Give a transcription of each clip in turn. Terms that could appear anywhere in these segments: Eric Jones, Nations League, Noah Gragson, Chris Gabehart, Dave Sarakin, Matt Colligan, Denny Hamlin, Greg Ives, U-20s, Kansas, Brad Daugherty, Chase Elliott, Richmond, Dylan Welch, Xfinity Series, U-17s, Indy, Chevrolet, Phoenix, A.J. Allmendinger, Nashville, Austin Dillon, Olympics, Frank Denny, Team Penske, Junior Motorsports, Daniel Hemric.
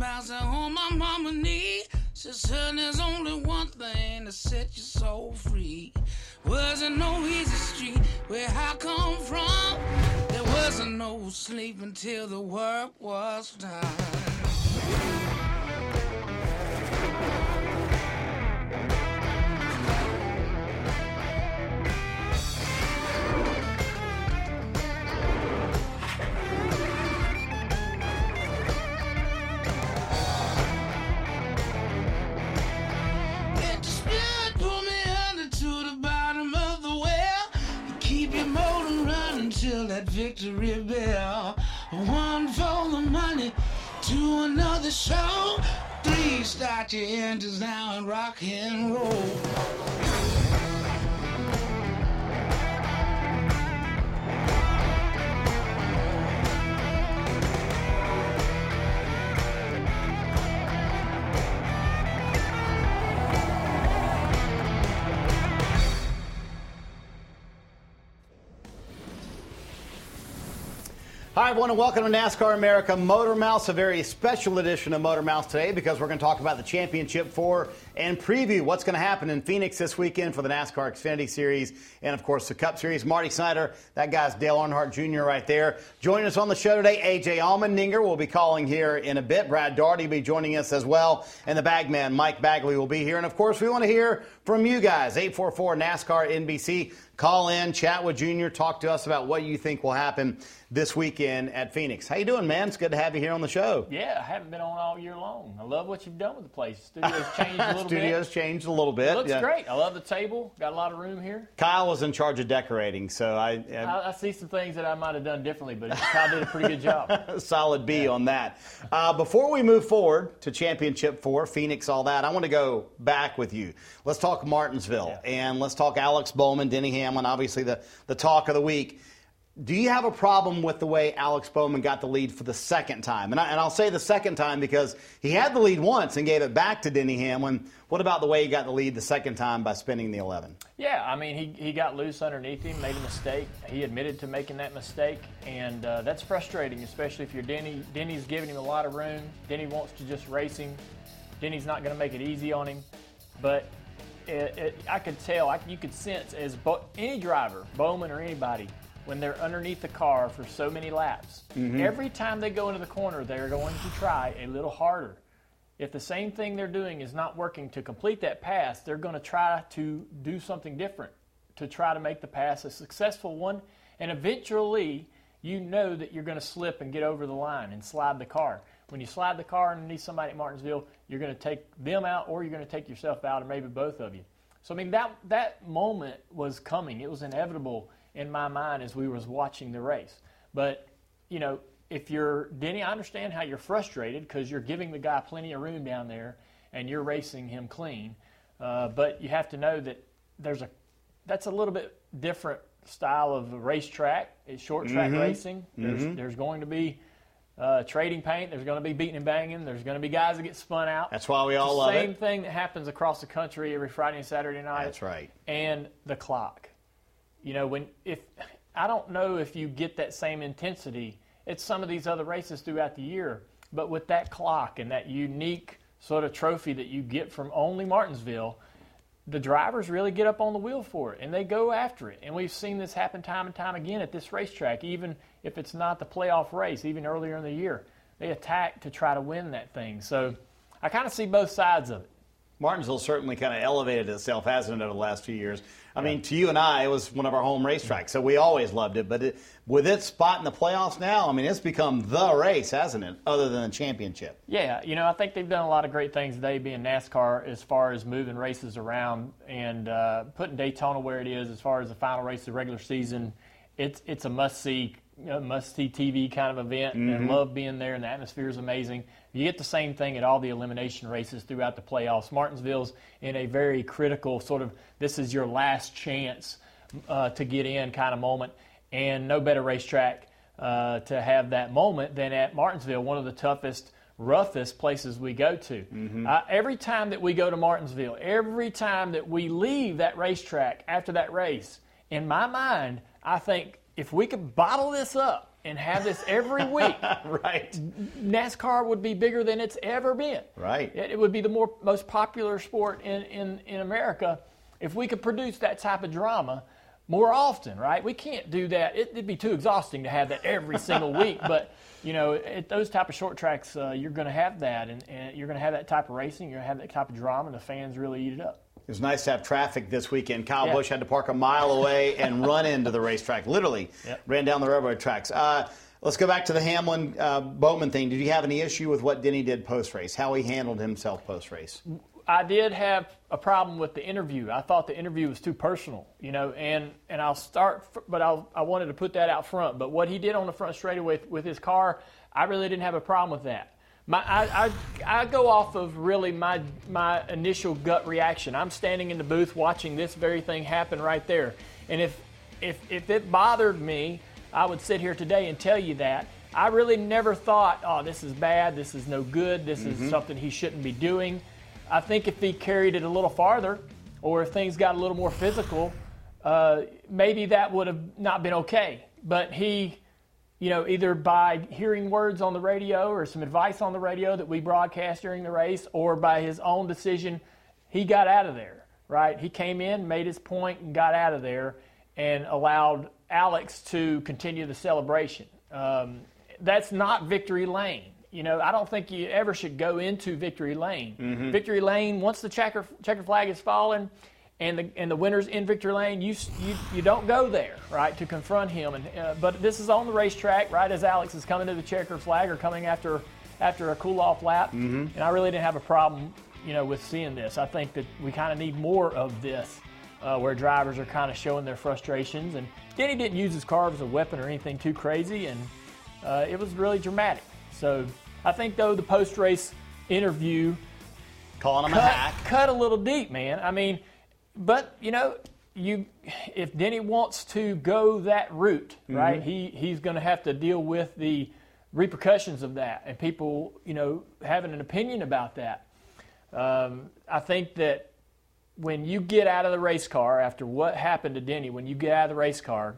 miles at home, my mama need. She said there's only one thing to set your soul free. Wasn't no easy street where I come from. There wasn't no sleep until the work was done. That victory bell. One for the money, two another show, three start your engines now and rock and roll. Hi, everyone, and welcome to NASCAR America Motor Mouse, a very special edition of Motor Mouse today because we're going to talk about the championship for and preview what's going to happen in Phoenix this weekend for the NASCAR Xfinity Series and, of course, the Cup Series. Marty Snyder, that guy's Dale Earnhardt Jr. right there. Joining us on the show today, A.J. Allmendinger will be calling here in a bit. Brad Daugherty will be joining us as well. And the bagman, Mike Bagley, will be here. And, of course, we want to hear from you guys, 844-NASCAR-NBC. Call in, chat with Junior, talk to us about what you think will happen this weekend at Phoenix. How you doing, man? It's good to have you here on the show. Yeah, I haven't been on all year long. I love what you've done with the place. The studio's changed a little bit. It looks great. I love the table. Got a lot of room here. Kyle was in charge of decorating, so I see some things that I might have done differently, but Kyle did a pretty good job. Solid B on that. Before we move forward to Championship 4, Phoenix, all that, I want to go back with you. Let's talk Martinsville, and let's talk Alex Bowman, Denny Hamlin. And obviously the talk of the week. Do you have a problem with the way Alex Bowman got the lead for the second time? And I'll say the second time because he had the lead once and gave it back to Denny Hamlin. What about the way he got the lead the second time by spinning the 11? Yeah, I mean, he got loose underneath him, made a mistake. He admitted to making that mistake, and that's frustrating, especially if you're Denny. Denny's giving him a lot of room. Denny wants to just race him. Denny's not going to make it easy on him. But you could sense as any driver, Bowman or anybody, when they're underneath the car for so many laps, every time they go into the corner, they're going to try a little harder. If the same thing they're doing is not working to complete that pass, they're going to try to do something different to try to make the pass a successful one. And eventually, you know that you're going to slip and get over the line and slide the car. When you slide the car underneath somebody at Martinsville, you're going to take them out or you're going to take yourself out, or maybe both of you. So, I mean, that moment was coming. It was inevitable in my mind as we was watching the race. But, you know, if you're Denny, I understand how you're frustrated because you're giving the guy plenty of room down there and you're racing him clean. But you have to know that that's a little bit different style of racetrack. It's short track racing. There's going to be trading paint, there's going to be beating and banging, there's going to be guys that get spun out. That's why we all love it. It's the same thing that happens across the country every Friday and Saturday night. That's right. And the clock. You know, I don't know if you get that same intensity at some of these other races throughout the year, but with that clock and that unique sort of trophy that you get from only Martinsville, the drivers really get up on the wheel for it, and they go after it. And we've seen this happen time and time again at this racetrack, even if it's not the playoff race, even earlier in the year. They attack to try to win that thing. So I kind of see both sides of it. Martinsville certainly kind of elevated itself, hasn't it, over the last few years? I mean, to you and I, it was one of our home racetracks, so we always loved it. But with its spot in the playoffs now, I mean, it's become the race, hasn't it, other than the championship? Yeah, you know, I think they've done a lot of great things today being NASCAR as far as moving races around and putting Daytona where it is as far as the final race of the regular season. It's a must-see, you know, must-see TV kind of event. I love being there, and the atmosphere is amazing. You get the same thing at all the elimination races throughout the playoffs. Martinsville's in a very critical sort of this is your last chance to get in kind of moment, and no better racetrack to have that moment than at Martinsville, one of the toughest, roughest places we go to. Every time that we go to Martinsville, every time that we leave that racetrack after that race, in my mind, I think if we could bottle this up and have this every week, right, NASCAR would be bigger than it's ever been. Right. It would be the most popular sport in America if we could produce that type of drama more often, right? We can't do that. It'd be too exhausting to have that every single week. But, you know, at those type of short tracks, you're going to have that, and you're going to have that type of racing. You're going to have that type of drama, and the fans really eat it up. It was nice to have traffic this weekend. Kyle Busch had to park a mile away and run into the racetrack, literally ran down the railroad tracks. Let's go back to the Hamlin Bowman thing. Did you have any issue with what Denny did post-race, how he handled himself post-race? I did have a problem with the interview. I thought the interview was too personal, you know, and I'll start, but I wanted to put that out front. But what he did on the front straightaway with his car, I really didn't have a problem with that. I go off of really my initial gut reaction. I'm standing in the booth watching this very thing happen right there. And if it bothered me, I would sit here today and tell you that. I really never thought, oh, this is bad, this is no good, this is something he shouldn't be doing. I think if he carried it a little farther or if things got a little more physical, maybe that would have not been okay. But he... You know, either by hearing words on the radio or some advice on the radio that we broadcast during the race or by his own decision, he got out of there, right? He came in, made his point, and got out of there and allowed Alex to continue the celebration. That's not victory lane. You know, I don't think you ever should go into victory lane. Mm-hmm. Victory lane, once the checker flag is fallen and the winner's in victory lane, you don't go there, right, to confront him. And but this is on the racetrack, right, as Alex is coming to the checker flag or coming after a cool-off lap. Mm-hmm. And I really didn't have a problem, you know, with seeing this. I think that we kind of need more of this where drivers are kind of showing their frustrations. And Denny didn't use his car as a weapon or anything too crazy, and it was really dramatic. So I think, though, the post-race interview calling him a hack cut a little deep, man. I mean... But, you know, if Denny wants to go that route, right, he's going to have to deal with the repercussions of that and people, you know, having an opinion about that. I think that when you get out of the race car, after what happened to Denny, when you get out of the race car,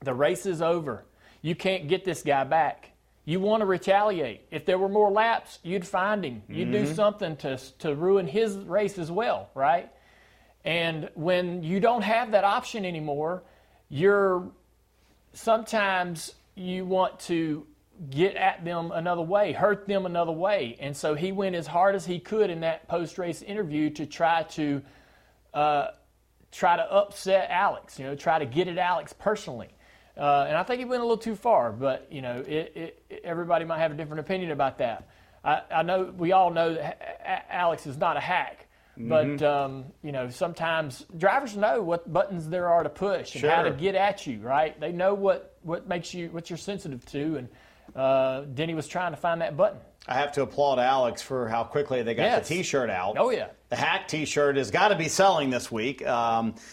the race is over. You can't get this guy back. You want to retaliate. If there were more laps, you'd find him. You'd do something to ruin his race as well, right? And when you don't have that option anymore, sometimes you want to get at them another way, hurt them another way. And so he went as hard as he could in that post-race interview to try to upset Alex, you know, try to get at Alex personally. And I think he went a little too far, but, you know, everybody might have a different opinion about that. I know we all know that Alex is not a hack. But, you know, sometimes drivers know what buttons there are to push and how to get at you, right? They know what you're sensitive to, and Denny was trying to find that button. I have to applaud Alex for how quickly they got the T-shirt out. Oh, yeah. The hack T-shirt has got to be selling this week.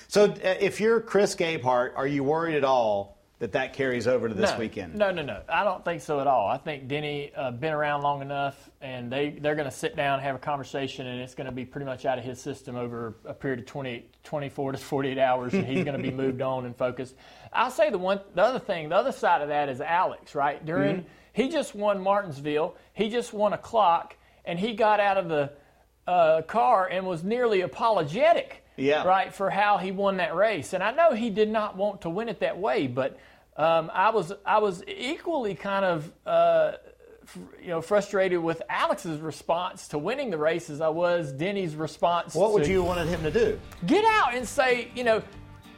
So if you're Chris Gabehart, are you worried at all that carries over to this weekend? No. I don't think so at all. I think Denny been around long enough, and they're going to sit down and have a conversation, and it's going to be pretty much out of his system over a period of 24 to 48 hours, and he's going to be moved on and focused. I'll say the other side of that is Alex, right? He just won Martinsville. He just won a clock, and he got out of the car and was nearly apologetic. Yeah. Right, for how he won that race. And I know he did not want to win it that way, but I was equally kind of frustrated with Alex's response to winning the race as I was Denny's response. What would you wanted him to do? Get out and say, you know,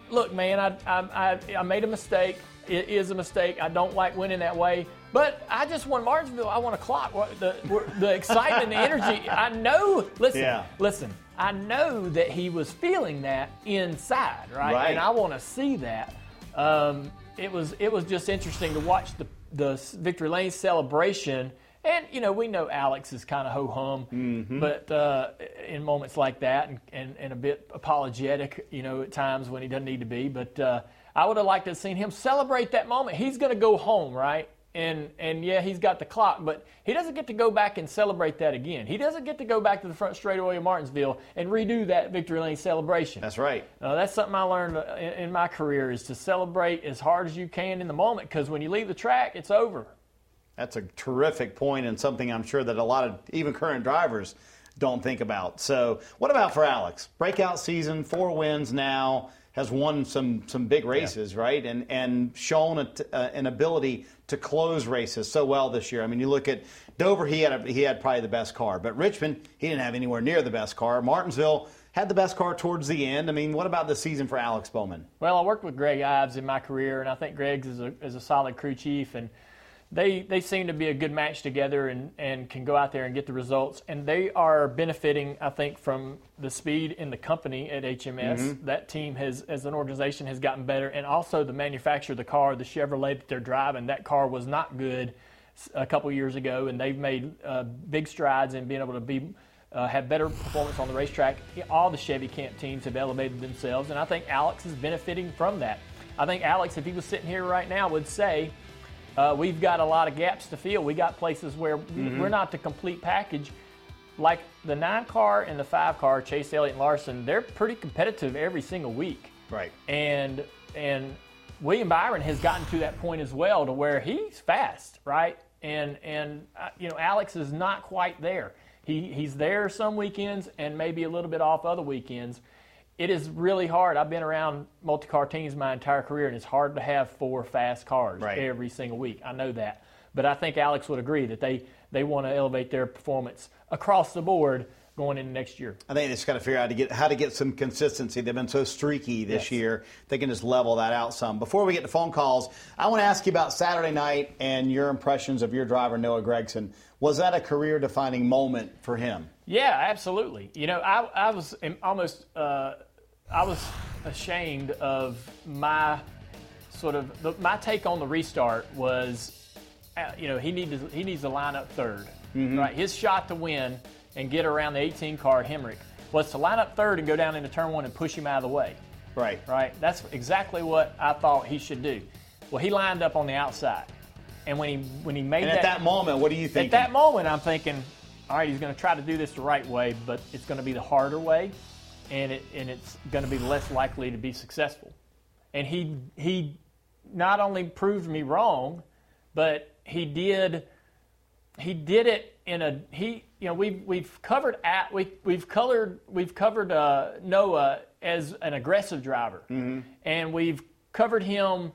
look, man, I made a mistake. It is a mistake. I don't like winning that way. But I just won Martinsville. I won a clock. The excitement, the energy. I know. Listen. I know that he was feeling that inside, right? And I want to see that. It was just interesting to watch the victory lane celebration. And, you know, we know Alex is kind of ho-hum, but in moments like that and a bit apologetic, you know, at times when he doesn't need to be. But I would have liked to have seen him celebrate that moment. He's going to go home, right? And yeah, he's got the clock, but he doesn't get to go back and celebrate that again. He doesn't get to go back to the front straightaway of Martinsville and redo that victory lane celebration. That's right. That's something I learned in my career, is to celebrate as hard as you can in the moment, because when you leave the track, it's over. That's a terrific point, and something I'm sure that a lot of even current drivers don't think about. So what about for Alex? Breakout season, 4 wins now. Has won some big races, yeah. Right? And shown an ability to close races so well this year. I mean, you look at Dover, he had probably the best car. But Richmond, he didn't have anywhere near the best car. Martinsville had the best car towards the end. I mean, what about the season for Alex Bowman? Well, I worked with Greg Ives in my career, and I think Greg's is a solid crew chief. And they seem to be a good match together and can go out there and get the results. And they are benefiting, I think, from the speed in the company at HMS. Mm-hmm. That team has, as an organization, has gotten better. And also the manufacturer of the car, the Chevrolet that they're driving, that car was not good a couple years ago. And they've made big strides in being able to have better performance on the racetrack. All the Chevy Camp teams have elevated themselves. And I think Alex is benefiting from that. I think Alex, if he was sitting here right now, would say, we've got a lot of gaps to fill. We got places where mm-hmm. we're not the complete package. Like the 9 car and the 5 car, Chase Elliott and Larson, they're pretty competitive every single week. Right. And William Byron has gotten to that point as well, to where he's fast, right? And you know, Alex is not quite there. He's there some weekends and maybe a little bit off other weekends. It is really hard. I've been around multi-car teams my entire career, and it's hard to have 4 fast cars right. every single week. I know that. But I think Alex would agree that they want to elevate their performance across the board going into next year. I think they just got to figure out how to get some consistency. They've been so streaky this yes. year. They can just level that out some. Before we get to phone calls, I want to ask you about Saturday night and your impressions of your driver, Noah Gragson. Was that a career-defining moment for him? Yeah, absolutely. You know, I was almost... I was ashamed of my my take on the restart was, you know, he needs to line up third, mm-hmm. right? His shot to win and get around the 18 car Hemric was to line up third and go down into turn 1 and push him out of the way. Right. That's exactly what I thought he should do. Well, he lined up on the outside, and when he made that. And at that moment, what do you think? At that moment, I'm thinking, all right, he's going to try to do this the right way, but it's going to be the harder way. And it's going to be less likely to be successful. And he not only proved me wrong, but he did it in a we've covered Noah as an aggressive driver, mm-hmm. and we've covered him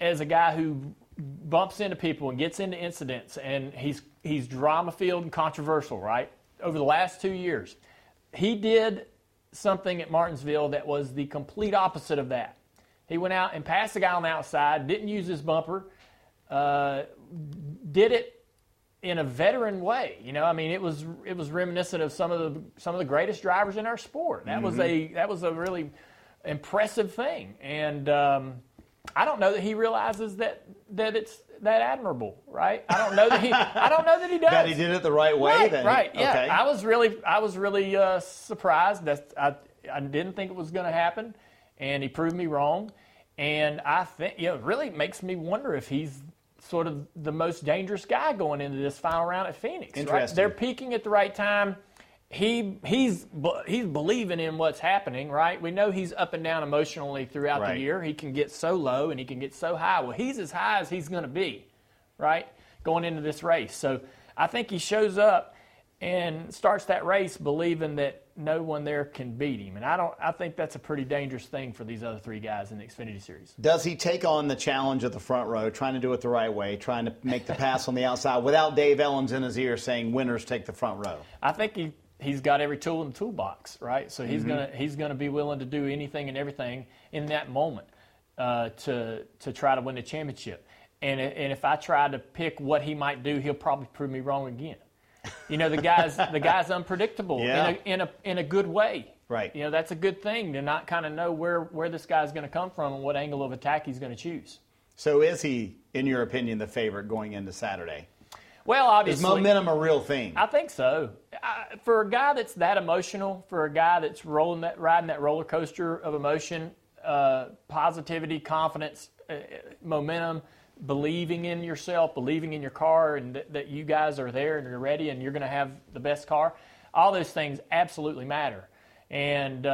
as a guy who bumps into people and gets into incidents, and he's drama-filled and controversial. Right over the last 2 years, he did something at Martinsville that was the complete opposite of that. He went out and passed the guy on the outside, didn't use his bumper, did it in a veteran way. You know, I mean, it was reminiscent of some of the greatest drivers in our sport. That mm-hmm. was a really impressive thing, and I don't know that he realizes that it's that admirable, right? I don't know that he does. That he did it the right way. Right. Yeah. Okay. I was really surprised. I didn't think it was going to happen, and he proved me wrong. And I think, you know, it really makes me wonder if he's sort of the most dangerous guy going into this final round at Phoenix. Interesting. Right? They're peaking at the right time. He's believing in what's happening, right? We know he's up and down emotionally throughout right. the year. He can get so low and he can get so high. Well, he's as high as he's going to be, right, going into this race. So I think he shows up and starts that race believing that no one there can beat him. And I think that's a pretty dangerous thing for these other 3 guys in the Xfinity Series. Does he take on the challenge of the front row, trying to do it the right way, trying to make the pass on the outside without Dave Ellens in his ear saying winners take the front row? I think he's got every tool in the toolbox, right? So he's mm-hmm. gonna be willing to do anything and everything in that moment to try to win the championship. And if I try to pick what he might do, he'll probably prove me wrong again. You know, the guy's unpredictable yeah. in a good way. Right. You know, that's a good thing to not kind of know where this guy's going to come from and what angle of attack he's going to choose. So is he, in your opinion, the favorite going into Saturday? Well, obviously. Is momentum a real thing? I think so. For a guy that's that emotional, for a guy that's riding that roller coaster of emotion, positivity, confidence, momentum, believing in yourself, believing in your car, and that you guys are there and you're ready and you're going to have the best car. All those things absolutely matter. And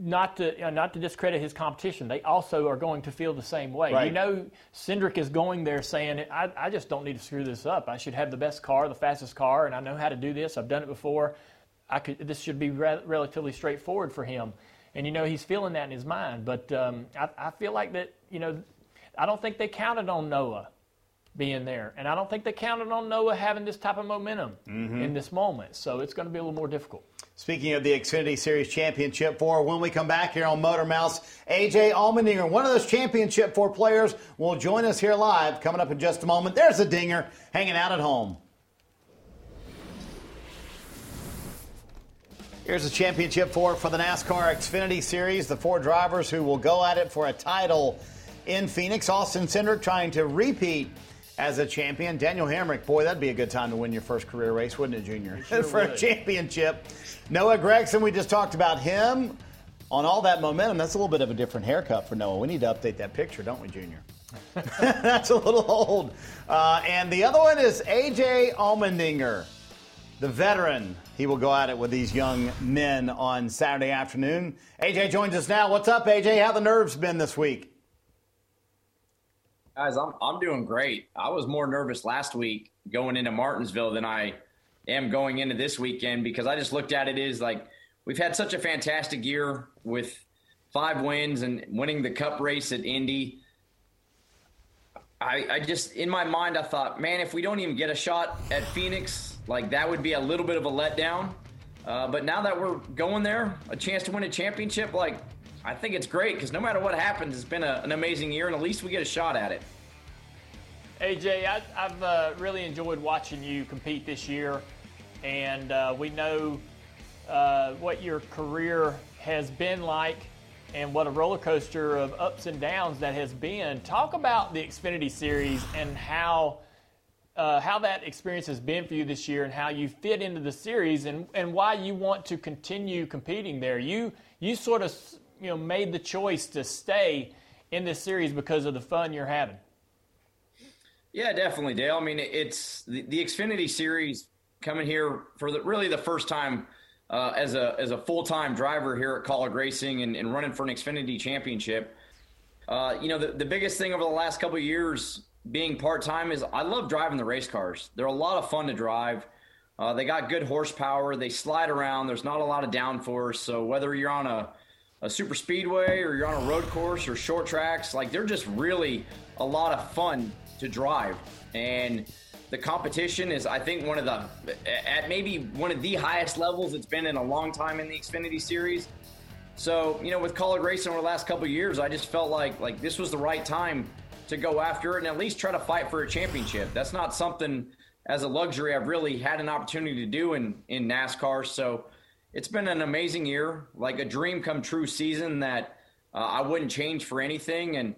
not to discredit his competition, they also are going to feel the same way. Right. You know, Cindric is going there saying, I just don't need to screw this up. I should have the best car, the fastest car, and I know how to do this. I've done it before. This should be relatively straightforward for him. And, you know, he's feeling that in his mind. But I feel like that, you know, I don't think they counted on Noah being there. And I don't think they counted on Noah having this type of momentum in this moment. So it's going to be a little more difficult. Speaking of the Xfinity Series Championship 4, when we come back here on Motor Mouse, A.J. Allmendinger, one of those Championship 4 players, will join us here live coming up in just a moment. There's a dinger hanging out at home. Here's the Championship 4 for the NASCAR Xfinity Series. The four drivers who will go at it for a title in Phoenix. Austin Cindric trying to repeat as a champion. Daniel Hemric, boy, that'd be a good time to win your first career race, wouldn't it, Junior? It sure for would. A championship. Noah Gragson, we just talked about him. On all that momentum, that's a little bit of a different haircut for Noah. We need to update that picture, don't we, Junior? That's a little old. And the other one is A.J. Allmendinger, the veteran. He will go at it with these young men on Saturday afternoon. A.J. joins us now. What's up, A.J.? How the nerves been this week? Guys, I'm doing great. I was more nervous last week going into Martinsville than I am going into this weekend, because I just looked at it as like we've had such a fantastic year with 5 wins and winning the Cup race at Indy. I just, in my mind, I thought, man, if we don't even get a shot at Phoenix, like that would be a little bit of a letdown. But now that we're going there, a chance to win a championship, like I think it's great, because no matter what happens, it's been an amazing year, and at least we get a shot at it. AJ, I've really enjoyed watching you compete this year, and we know what your career has been like and what a roller coaster of ups and downs that has been. Talk about the Xfinity Series and how that experience has been for you this year, and how you fit into the series, and why you want to continue competing there. You sort of made the choice to stay in this series because of the fun you're having. Yeah, definitely, Dale. I mean, it's the Xfinity Series, coming here for really the first time as a full-time driver here at Kaulig Racing and running for an Xfinity Championship. The biggest thing over the last couple of years being part-time is I love driving the race cars. They're a lot of fun to drive. They got good horsepower. They slide around. There's not a lot of downforce. So whether you're on a super speedway or you're on a road course or short tracks, like they're just really a lot of fun to drive. And the competition is, I think, maybe one of the highest levels it's been in a long time in the Xfinity Series. So, with Kaulig Racing over the last couple of years, I just felt like this was the right time to go after it and at least try to fight for a championship. That's not something as a luxury I've really had an opportunity to do in NASCAR. So it's been an amazing year, like a dream come true season that I wouldn't change for anything. And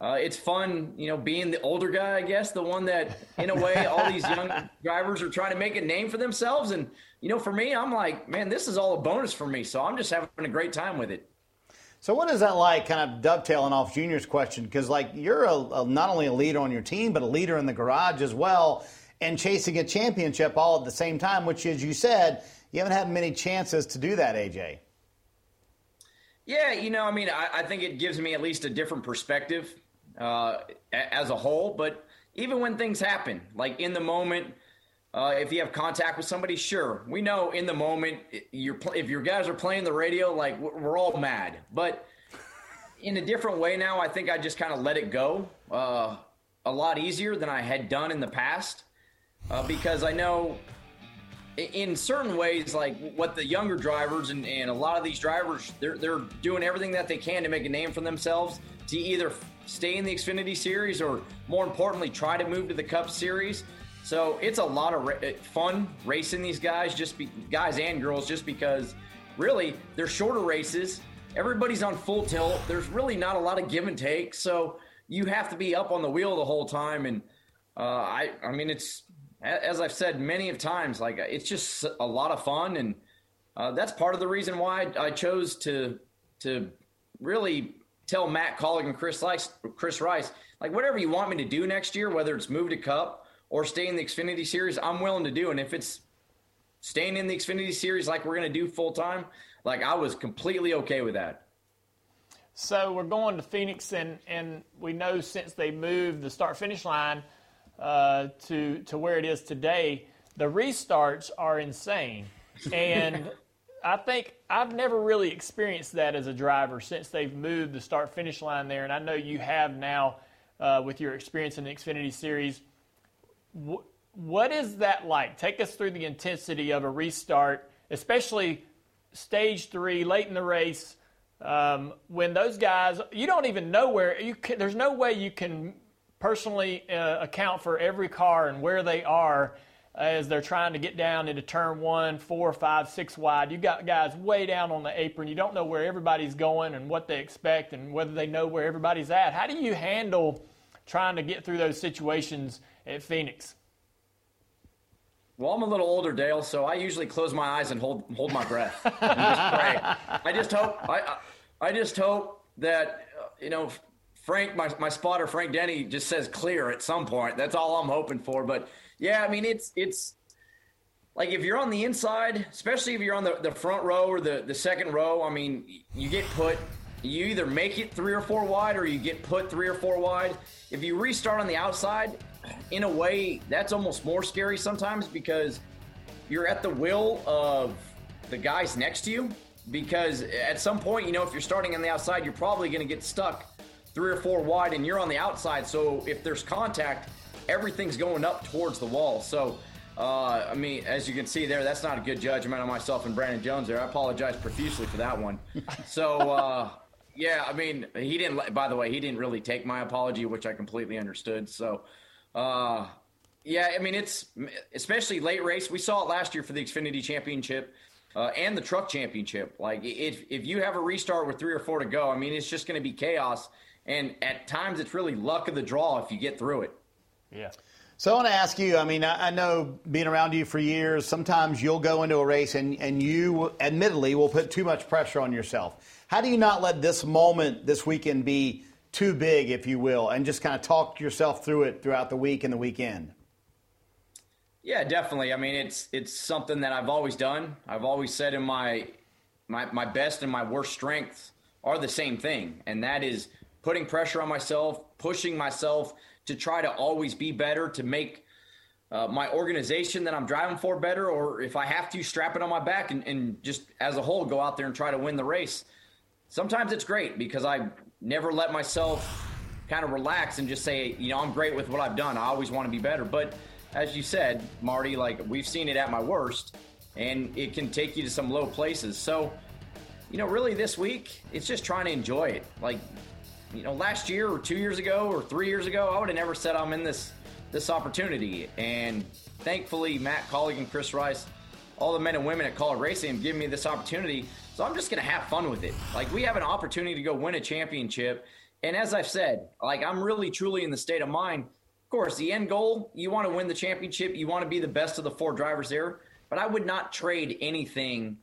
it's fun, being the older guy, I guess, the one that, in a way, all these young drivers are trying to make a name for themselves. And, for me, I'm like, man, this is all a bonus for me. So I'm just having a great time with it. So what is that like, kind of dovetailing off Junior's question? Because, you're not only a leader on your team, but a leader in the garage as well, and chasing a championship all at the same time, which, as you said, you haven't had many chances to do that, AJ. Yeah, I think it gives me at least a different perspective as a whole. But even when things happen, like in the moment, if you have contact with somebody, sure. We know in the moment, if your guys are playing the radio, like we're all mad. But in a different way now, I think I just kind of let it go a lot easier than I had done in the past because I know in certain ways, like what the younger drivers and a lot of these drivers, they're doing everything that they can to make a name for themselves, to either stay in the Xfinity Series or, more importantly, try to move to the Cup Series. So it's a lot of fun racing these guys, guys and girls, just because really they're shorter races. Everybody's on full tilt. There's really not a lot of give and take. So you have to be up on the wheel the whole time. And it's, as I've said many of times, like it's just a lot of fun, and that's part of the reason why I chose to really tell Matt Colligan and Chris Rice, like, whatever you want me to do next year, whether it's move to Cup or stay in the Xfinity Series, I'm willing to do. And if it's staying in the Xfinity Series like we're going to do full time, like, I was completely okay with that. So we're going to Phoenix, and we know since they moved the start-finish line to where it is today, the restarts are insane. And I think I've never really experienced that as a driver since they've moved the start-finish line there, and I know you have now with your experience in the Xfinity Series. What is that like? Take us through the intensity of a restart, especially stage 3, late in the race, when those guys, you don't even know where you can, there's no way you can personally account for every car and where they are as they're trying to get down into turn 1, 4, 5, 6 wide. You got guys way down on the apron. You don't know where everybody's going and what they expect and whether they know where everybody's at. How do you handle trying to get through those situations at Phoenix? Well, I'm a little older, Dale, so I usually close my eyes and hold my breath and just pray. I just hope that, you know, Frank, my spotter, Frank Denny, just says clear at some point. That's all I'm hoping for. But yeah, I mean, it's like if you're on the inside, especially if you're on the front row or the second row, I mean, you get put. You either make it 3 or 4 wide or you get put 3 or 4 wide. If you restart on the outside, in a way, that's almost more scary sometimes because you're at the will of the guys next to you, because at some point, you know, if you're starting on the outside, you're probably going to get stuck 3 or 4 wide and you're on the outside. So if there's contact, everything's going up towards the wall. So, I mean, as you can see there, that's not a good judgment on myself and Brandon Jones there. I apologize profusely for that one. So, yeah, I mean, by the way, he didn't really take my apology, which I completely understood. So, yeah, I mean, it's especially late race. We saw it last year for the Xfinity Championship and the Truck Championship. Like, if you have a restart with 3 or 4 to go, I mean, it's just going to be chaos. And at times it's really luck of the draw if you get through it. Yeah. So I want to ask you, I mean, I know being around you for years, sometimes you'll go into a race and you admittedly will put too much pressure on yourself. How do you not let this moment this weekend be too big, if you will, and just kind of talk yourself through it throughout the week and the weekend? Yeah, definitely. I mean, it's something that I've always done. I've always said in my best and my worst strengths are the same thing, and that is putting pressure on myself, pushing myself to try to always be better, to make my organization that I'm driving for better, or if I have to, strap it on my back and just as a whole go out there and try to win the race. Sometimes it's great because I never let myself kind of relax and just say, you know, I'm great with what I've done. I always want to be better. But as you said, Marty, like, we've seen it at my worst, and it can take you to some low places. So, you know, really this week, it's just trying to enjoy it. Like, you know, last year or 2 years ago or 3 years ago, I would have never said I'm in this opportunity. And thankfully, Matt Colligan, Chris Rice, all the men and women at Kaulig Racing have given me this opportunity. So I'm just going to have fun with it. Like, we have an opportunity to go win a championship. And as I've said, like, I'm really, truly in the state of mind. Of course, the end goal, you want to win the championship. You want to be the best of the 4 drivers there. But I would not trade anything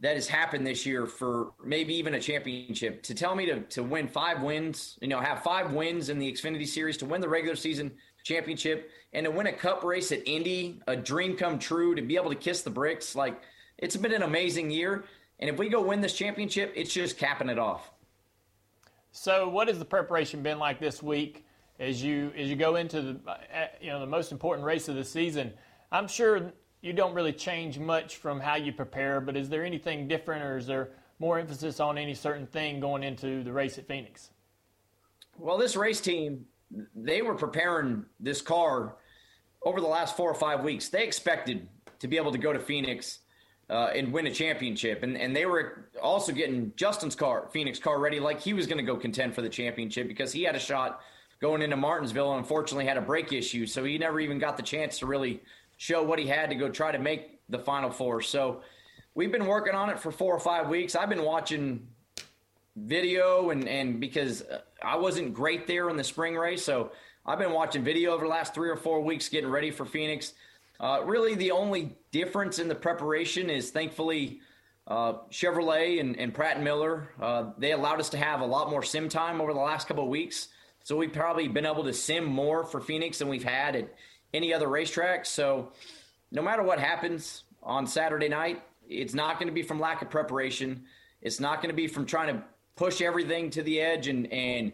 that has happened this year for maybe even a championship. To tell me to win 5 wins, you know, have 5 wins in the Xfinity Series, to win the regular season championship, and to win a Cup race at Indy, a dream come true, to be able to kiss the bricks. Like, it's been an amazing year. And if we go win this championship, it's just capping it off. So what has the preparation been like this week as you go into the most important race of the season? I'm sure you don't really change much from how you prepare, but is there anything different, or is there more emphasis on any certain thing going into the race at Phoenix? Well, this race team, they were preparing this car over the last 4 or 5 weeks. They expected to be able to go to Phoenix and win a championship. And they were also getting Justin's car, Phoenix car, ready like he was going to go contend for the championship, because he had a shot going into Martinsville and unfortunately had a brake issue. So he never even got the chance to really show what he had to go try to make the Final Four. So we've been working on it for 4 or 5 weeks. I've been watching video and because I wasn't great there in the spring race. So I've been watching video over the last 3 or 4 weeks getting ready for Phoenix. Really the only difference in the preparation is, thankfully, Chevrolet and Pratt & Miller, they allowed us to have a lot more sim time over the last couple of weeks. So we've probably been able to sim more for Phoenix than we've had at any other racetrack. So no matter what happens on Saturday night, it's not going to be from lack of preparation. It's not going to be from trying to push everything to the edge and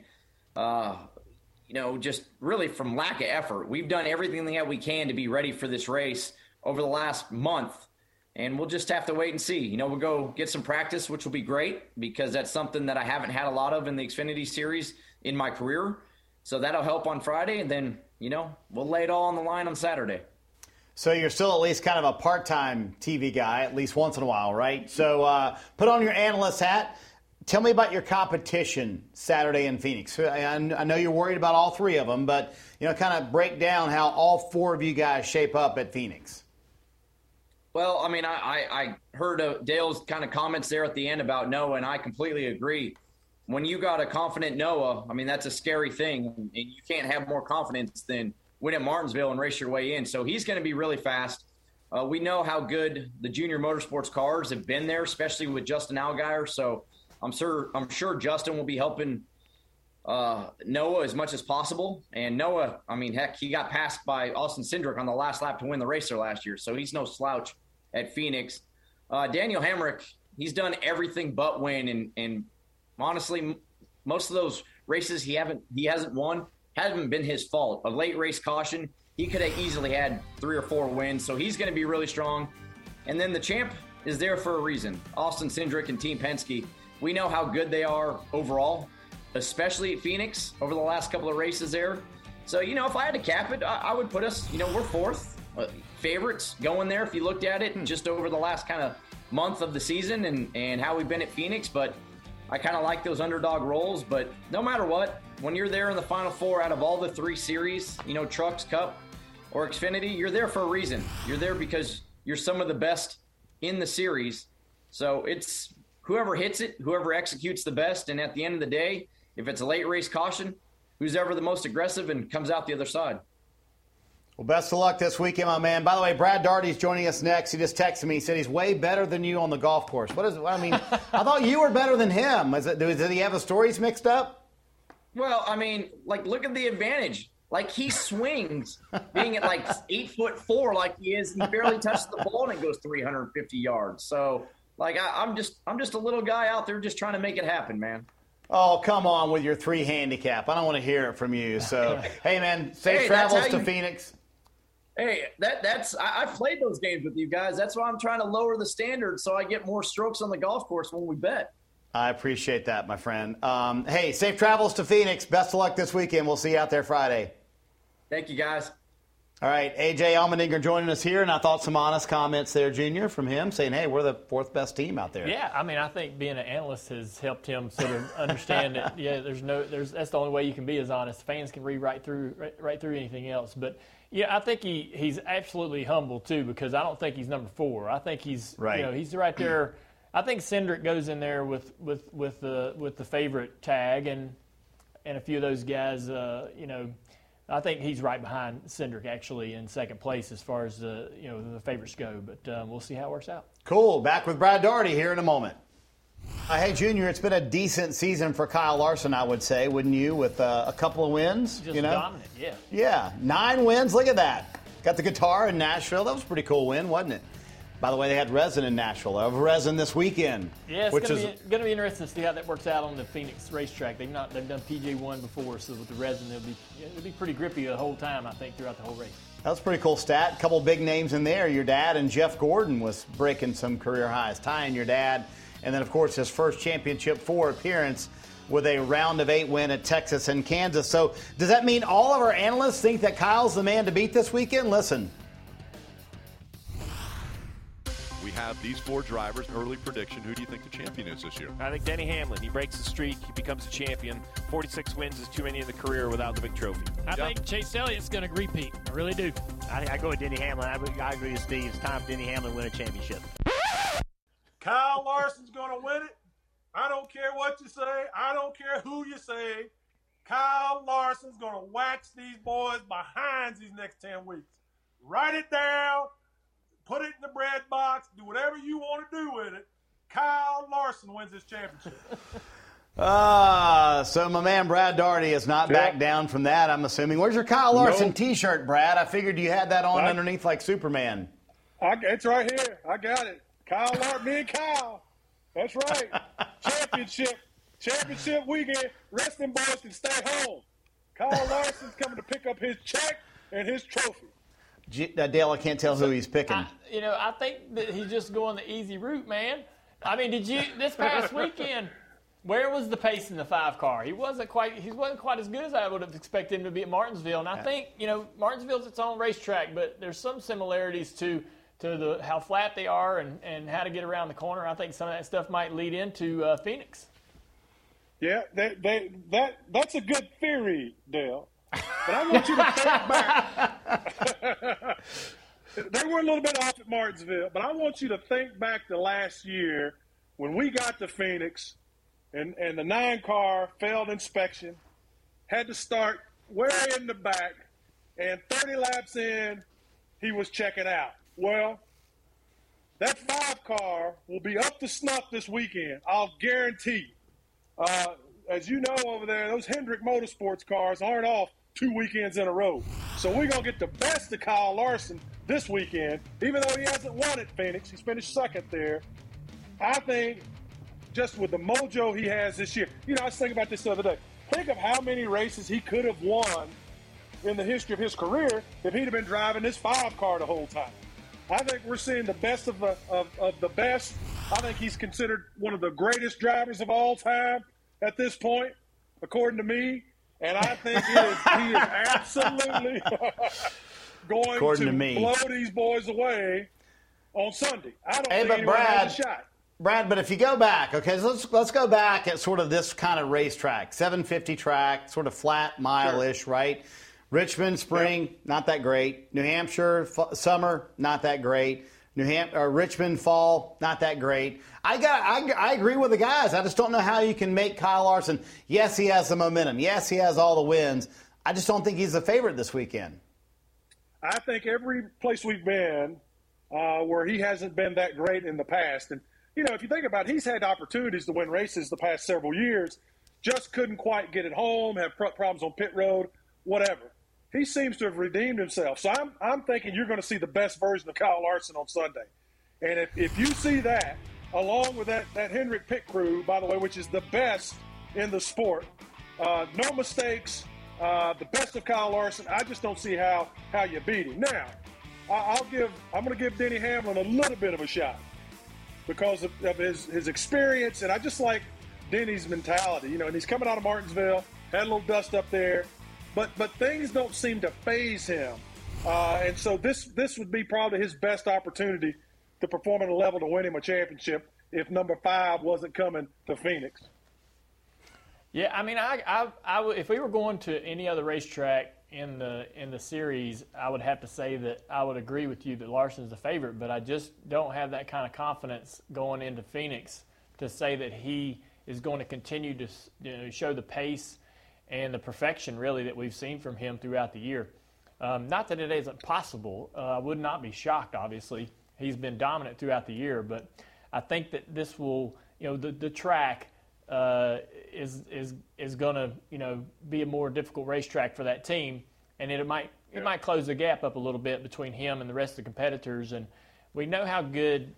just really from lack of effort. We've done everything that we can to be ready for this race over the last month, and we'll just have to wait and see. We'll go get some practice, which will be great because that's something that I haven't had a lot of in the Xfinity Series in my career. So that'll help on Friday, and then, we'll lay it all on the line on Saturday. So you're still at least kind of a part-time TV guy, at least once in a while, right? So put on your analyst hat. Tell me about your competition Saturday in Phoenix. I know you're worried about all three of them, but, kind of break down how all four of you guys shape up at Phoenix. Well, I heard Dale's kind of comments there at the end about Noah, and I completely agree. When you got a confident Noah, that's a scary thing, and you can't have more confidence than win at Martinsville and race your way in. So he's going to be really fast. We know how good the junior motorsports cars have been there, especially with Justin Allgaier. So I'm sure Justin will be helping Noah as much as possible. And Noah, he got passed by Austin Cindric on the last lap to win the racer last year. So he's no slouch at Phoenix. Daniel Hemric, he's done everything but win. And honestly, most of those races he hasn't won hasn't been his fault. A late race caution, he could have easily had 3 or 4 wins. So he's going to be really strong. And then the champ is there for a reason. Austin Cindric and Team Penske. We know how good they are overall, especially at Phoenix over the last couple of races there. So, if I had to cap it, I would put us, we're fourth favorites going there if you looked at it just over the last kind of month of the season and how we've been at Phoenix. But I kind of like those underdog roles. But no matter what, when you're there in the Final Four out of all the 3 series, Trucks, Cup, or Xfinity, you're there for a reason. You're there because you're some of the best in the series. So it's... whoever hits it, whoever executes the best, and at the end of the day, if it's a late race caution, who's ever the most aggressive and comes out the other side. Well, best of luck this weekend, my man. By the way, Brad Daugherty's joining us next. He just texted me. He said he's way better than you on the golf course. I thought you were better than him. Did he have his stories mixed up? Well, look at the advantage. He swings, being at 8'4", like he is, he barely touches the ball and it goes 350 yards. So... I'm just a little guy out there just trying to make it happen, man. Oh, come on with your 3 handicap. I don't want to hear it from you. So, hey, man, safe travels to Phoenix. Hey, I've played those games with you guys. That's why I'm trying to lower the standard so I get more strokes on the golf course when we bet. I appreciate that, my friend. Hey, safe travels to Phoenix. Best of luck this weekend. We'll see you out there Friday. Thank you, guys. All right, A.J. Allmendinger joining us here, and I thought some honest comments there, Junior, from him saying, hey, we're the 4th best team out there. Yeah, I think being an analyst has helped him sort of understand that, yeah, that's the only way you can be as honest. Fans can read right through anything else. But, yeah, I think he's absolutely humble, too, because I don't think he's number 4. I think he's right, he's right there. I think Cindric goes in there with the favorite tag, and a few of those guys, I think he's right behind Cindric, actually, in second place as far as the favorites go. But we'll see how it works out. Cool. Back with Brad Daugherty here in a moment. Hey, Junior, it's been a decent season for Kyle Larson, I would say, wouldn't you, with a couple of wins? Just dominant, yeah. Yeah, 9 wins. Look at that. Got the guitar in Nashville. That was a pretty cool win, wasn't it? By the way, they had resin in Nashville. They have resin this weekend. Yeah, it's going to be interesting to see how that works out on the Phoenix racetrack. They've done PJ1 before, so with the resin, it'll be pretty grippy the whole time, I think, throughout the whole race. That was a pretty cool stat. A couple big names in there. Your dad and Jeff Gordon was breaking some career highs, tying your dad. And then, of course, his first Championship 4 appearance with a round of 8 win at Texas and Kansas. So does that mean all of our analysts think that Kyle's the man to beat this weekend? Listen. Have these 4 drivers. Early prediction, who do you think the champion is this year? I think Denny Hamlin. He breaks the streak. He becomes a champion. 46 wins is too many in the career without the big trophy. I think Chase Elliott's going to repeat. I really do. I go with Denny Hamlin. I agree with Steve. It's time Denny Hamlin win a championship. Kyle Larson's going to win it. I don't care what you say. I don't care who you say. Kyle Larson's going to wax these boys behind these next 10 weeks. Write it down. Put it in the bread box. Do whatever you want to do with it. Larson wins his championship. So my man Brad Daugherty has not backed down from that, I'm assuming. Where's your Kyle Larson T-shirt, Brad? I figured you had that on underneath like Superman. It's right here. I got it. Kyle Larson, me and Kyle. That's right. Championship. Championship weekend. Wrestling boys can stay home. Kyle Larson's coming to pick up his check and his trophy. Dale, I can't tell who he's picking. I think that he's just going the easy route, man. I mean, did you this past weekend? Where was the pace in the 5 car? He wasn't quite as good as I would have expected him to be at Martinsville. And I think, Martinsville's its own racetrack, but there's some similarities to how flat they are and how to get around the corner. I think some of that stuff might lead into Phoenix. Yeah, that's a good theory, Dale. But I want you to think back. They were a little bit off at Martinsville, but I want you to think back to last year when we got to Phoenix and the 9 car failed inspection, had to start way in the back, and 30 laps in, he was checking out. Well, that 5 car will be up to snuff this weekend, I'll guarantee you. As you know over there, those Hendrick Motorsports cars aren't off 2 weekends in a row. So we're going to get the best of Kyle Larson this weekend. Even though he hasn't won at Phoenix, he's finished second there. I think just with the mojo he has this year. I was thinking about this the other day. Think of how many races he could have won in the history of his career if he'd have been driving this 5 car the whole time. I think we're seeing the best of the best. I think he's considered one of the greatest drivers of all time at this point, according to me. And I think he is absolutely going to blow these boys away on Sunday. I don't think anyone has a shot. Brad, but if you go back, so let's go back at sort of this kind of racetrack, 750 track, sort of flat mile-ish, right? Richmond, spring, not that great. New Hampshire, summer, not that great. Richmond, fall, not that great. I agree with the guys. I just don't know how you can make Kyle Larson. Yes, he has the momentum. Yes, he has all the wins. I just don't think he's the favorite this weekend. I think every place we've been where he hasn't been that great in the past, and, if you think about it, he's had opportunities to win races the past several years, just couldn't quite get it home, have problems on pit road, whatever. He seems to have redeemed himself. So I'm thinking you're going to see the best version of Kyle Larson on Sunday. And if you see that, along with that Hendrick pit crew, by the way, which is the best in the sport, no mistakes, the best of Kyle Larson, I just don't see how you beat him. Now, I'm going to give Denny Hamlin a little bit of a shot because of his experience. And I just like Denny's mentality, and he's coming out of Martinsville, had a little dust up there. But things don't seem to faze him, and so this would be probably his best opportunity to perform at a level to win him a championship if number 5 wasn't coming to Phoenix. Yeah, I mean, if we were going to any other racetrack in the series, I would have to say that I would agree with you that Larson's the favorite, but I just don't have that kind of confidence going into Phoenix to say that he is going to continue to show the pace and the perfection, really, that we've seen from him throughout the year. Not that it isn't possible. I would not be shocked, obviously. He's been dominant throughout the year, but I think that this will, the track is going to, be a more difficult racetrack for that team, and it might close the gap up a little bit between him and the rest of the competitors. And we know how good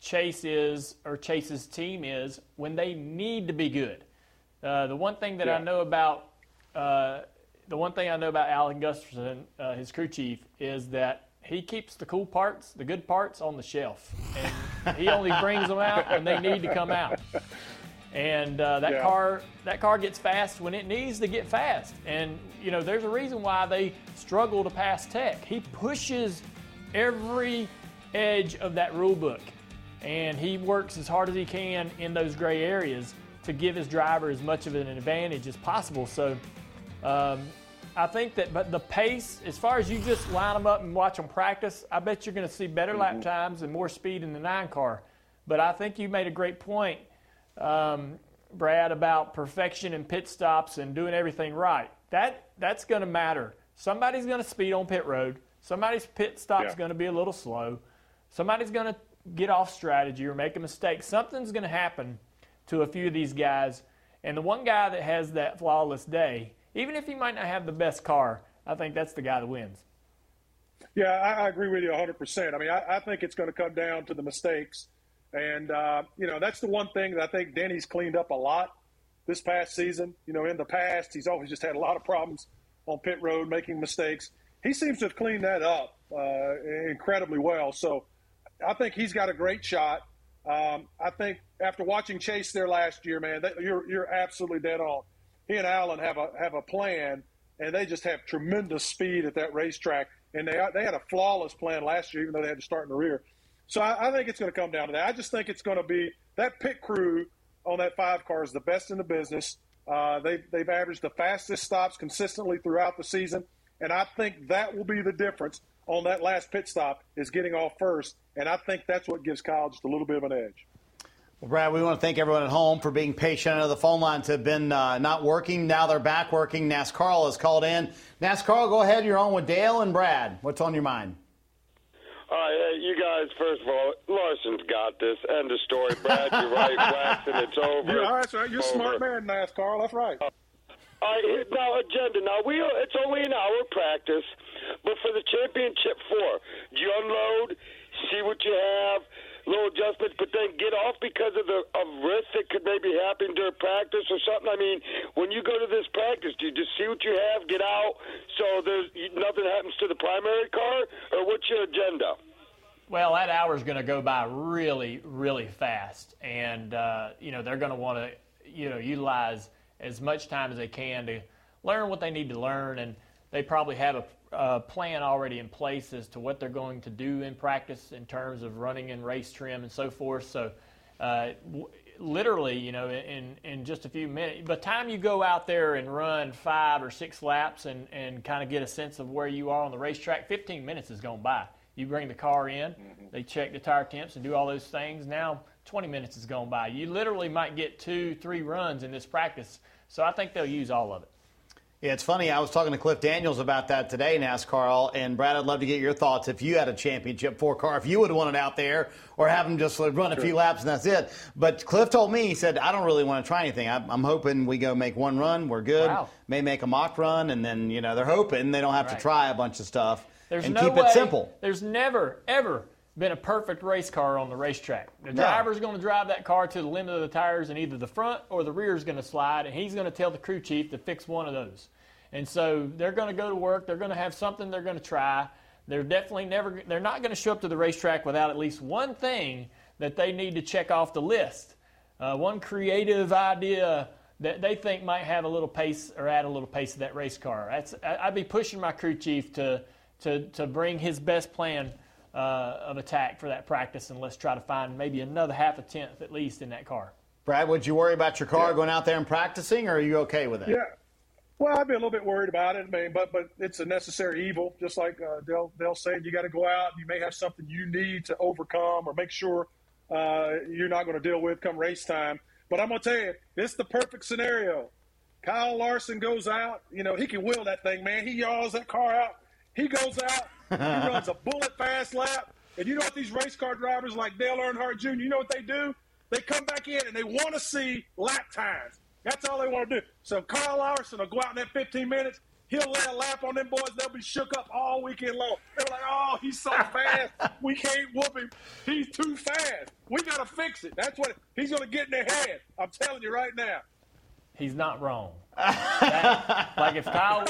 Chase is, or Chase's team is, when they need to be good. The one thing I know about Alan Gustafson, his crew chief, is that he keeps the cool parts, the good parts, on the shelf, and he only brings them out when they need to come out. And that car gets fast when it needs to get fast. And there's a reason why they struggle to pass Tech. He pushes every edge of that rule book, and he works as hard as he can in those gray areas to give his driver as much of an advantage as possible. So I think that, but the pace, as far as you just line them up and watch them practice, I bet you're going to see better lap times and more speed in the 9 car. But I think you made a great point, Brad, about perfection and pit stops and doing everything right. That's going to matter. Somebody's going to speed on pit road. Somebody's pit stop's going to be a little slow. Somebody's going to get off strategy or make a mistake, something's going to happen to a few of these guys. And the one guy that has that flawless day, even if he might not have the best car, I think that's the guy that wins. Yeah, I agree with you 100%. I mean, I think it's going to come down to the mistakes. And, you know, that's the one thing that I think Denny's cleaned up a lot this past season. You know, in the past, he's always just had a lot of problems on pit road, making mistakes. He seems to have cleaned that up incredibly well. So I think he's got a great shot. I think after watching Chase there last year, man, you're absolutely dead on. He and Allen have a plan, and they just have tremendous speed at that racetrack. And they had a flawless plan last year, even though they had to start in the rear. So I think it's going to come down to that. I just think it's going to be that pit crew on that five car is the best in the business. They've averaged the fastest stops consistently throughout the season, and I think that will be the difference on that last pit stop is getting off first, and I think that's what gives Kyle just a little bit of an edge. Well, Brad, we want to thank everyone at home for being patient. I know the phone lines have been not working. Now they're back working. NASCAR has called in. NASCAR, go ahead. You're on with Dale and Brad. What's on your mind? All right, you guys, first of all, Larson's got this. End of story. Brad, you're right. Waxing, it's over. Yeah, all right, sir. You're a smart man, NASCAR. That's right. All right, now, agenda. Now, it's only an hour practice, but for the championship four, you unload, see what you have, little adjustments, but then get off because of the risk that could maybe happen during practice or something. I mean, when you go to this practice, do you just see what you have, get out, so there's nothing happens to the primary car, or what's your agenda? Well, that hour's going to go by really, really fast, and you know they're going to want to utilize as much time as they can to learn what they need to learn, and they probably have a plan already in place as to what they're going to do in practice in terms of running and race trim and so forth. So literally, you know, in just a few minutes, by the time you go out there and run 5 or 6 laps and kind of get a sense of where you are on the racetrack, 15 minutes has gone by. You bring the car in, they check the tire temps and do all those things. Now 20 minutes has gone by. You literally might get 2, 3 runs in this practice. So I think they'll use all of it. Yeah, it's funny. I was talking to Cliff Daniels about that today, NASCAR, and Brad, I'd love to get your thoughts if you had a championship four car, if you would want it out there or have them just run a few laps and that's it. But Cliff told me, he said, I don't really want to try anything. I'm hoping we go make one run. We're good. Wow. May make a mock run. And then, you know, they're hoping they don't have to try a bunch of stuff and keep it simple. There's never, ever been a perfect race car on the racetrack. The driver's going to drive that car to the limit of the tires, and either the front or the rear is going to slide, and he's going to tell the crew chief to fix one of those. And so they're going to go to work. They're going to have something they're going to try. They're not going to show up to the racetrack without at least one thing that they need to check off the list, one creative idea that they think might have a little pace or add a little pace to that race car. I'd be pushing my crew chief to bring his best plan of attack for that practice, and let's try to find maybe another half a tenth at least in that car. Brad, would you worry about your car going out there and practicing, or are you okay with it? Yeah, well, I'd be a little bit worried about it, I mean, but it's a necessary evil. Just like Dale said, you got to go out and you may have something you need to overcome or make sure you're not going to deal with come race time. But I'm going to tell you, it's the perfect scenario. Kyle Larson goes out, you know, he can will that thing, man. He yaws that car out. He goes out. He runs a bullet-fast lap. And you know what these race car drivers like Dale Earnhardt Jr., you know what they do? They come back in, and they want to see lap times. That's all they want to do. So Kyle Larson will go out in that 15 minutes. He'll lay a lap on them boys. They'll be shook up all weekend long. They're like, oh, he's so fast. We can't whoop him. He's too fast. We got to fix it. That's what he's going to get in their head. I'm telling you right now. He's not wrong. Like if Kyle,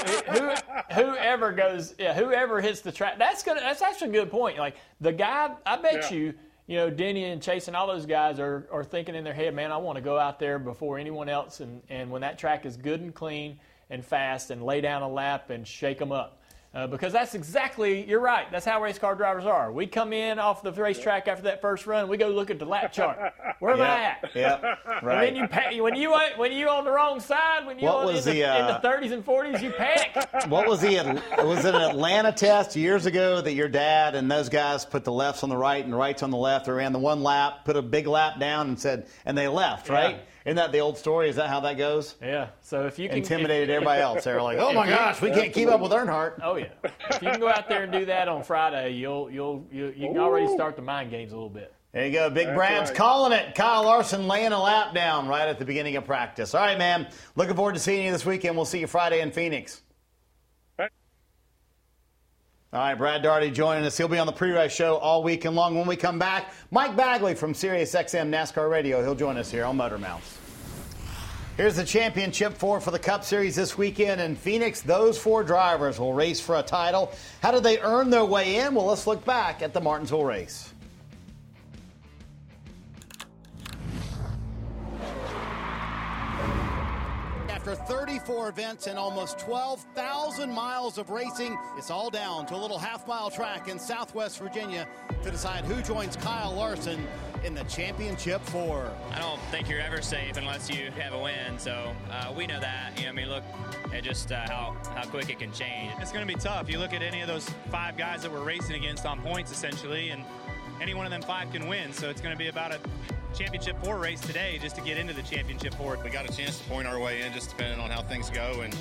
whoever goes, whoever hits the track, that's actually a good point. Like the guy, I bet you know, Denny and Chase and all those guys are thinking in their head, man, I want to go out there before anyone else, and when that track is good and clean and fast, and lay down a lap and shake them up, because that's exactly, you're right. That's how race car drivers are. We come in off the racetrack after that first run, we go look at the lap chart. Where am I at? Yeah, right. And then you when you on the wrong side, when you in the 30s and 40s, you panic. What was was it an Atlanta test years ago that your dad and those guys put the lefts on the right and the rights on the left? They ran the one lap, put a big lap down, and said, and they left, right? Yeah. Isn't that the old story? Is that how that goes? Yeah. So if you can intimidated everybody else, they're like, "Oh my gosh, we can't keep up with Earnhardt." Oh yeah. If you can go out there and do that on Friday, you can already start the mind games a little bit. There you go. Big Brad's calling it. Kyle Larson laying a lap down right at the beginning of practice. All right, man. Looking forward to seeing you this weekend. We'll see you Friday in Phoenix. All right, Brad Daugherty joining us. He'll be on the pre-race show all weekend long. When we come back, Mike Bagley from Sirius XM NASCAR Radio. He'll join us here on Motormouth. Here's the championship four for the Cup Series this weekend in Phoenix. Those four drivers will race for a title. How did they earn their way in? Well, let's look back at the Martinsville race. After 34 events and almost 12,000 miles of racing, it's all down to a little half-mile track in Southwest Virginia to decide who joins Kyle Larson in the championship four. I don't think you're ever safe unless you have a win, so we know that. You know, I mean, look at just how quick it can change. It's going to be tough. You look at any of those five guys that we're racing against on points, essentially, and any one of them five can win, so it's going to be about a championship four race today just to get into the championship four. We got a chance to point our way in, just depending on how things go, and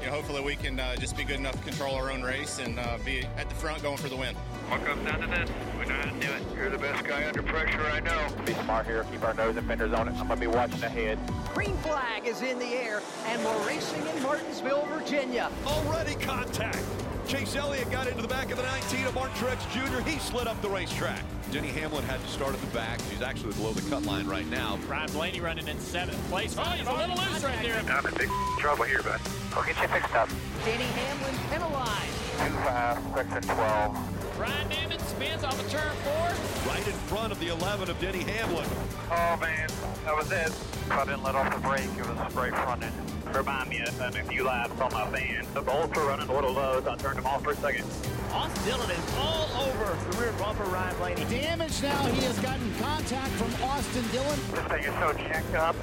you know, hopefully we can just be good enough to control our own race and be at the front going for the win. What comes down to this, we know how to do it. You're the best guy under pressure I know. Be smart here, keep our nose and fenders on it. I'm gonna be watching ahead. Green flag is in the air and we're racing in Martinsville, Virginia. Already contact. Chase Elliott got into the back of the 19 of Martin Truex Jr. He slid up the racetrack. Denny Hamlin had to start at the back. He's actually below the cut line right now. Brian Blaney running in 7th place. Oh, he's a little loose right there. I'm in big trouble here, bud. I'll get you fixed up. Denny Hamlin penalized. 2-5, quick to 12. Brian Naaman spins off of turn 4. Right in front of the 11 of Denny Hamlin. Oh, man, that was it. I didn't let off the brake. It was right front end. Remind me of a few laps on my fan. The bolts were running a little low, so I turned them off for a second. Austin Dillon is all over the rear bumper, Ryan Blaney. Damage now. He has gotten contact from Austin Dillon. This thing is so jacked up,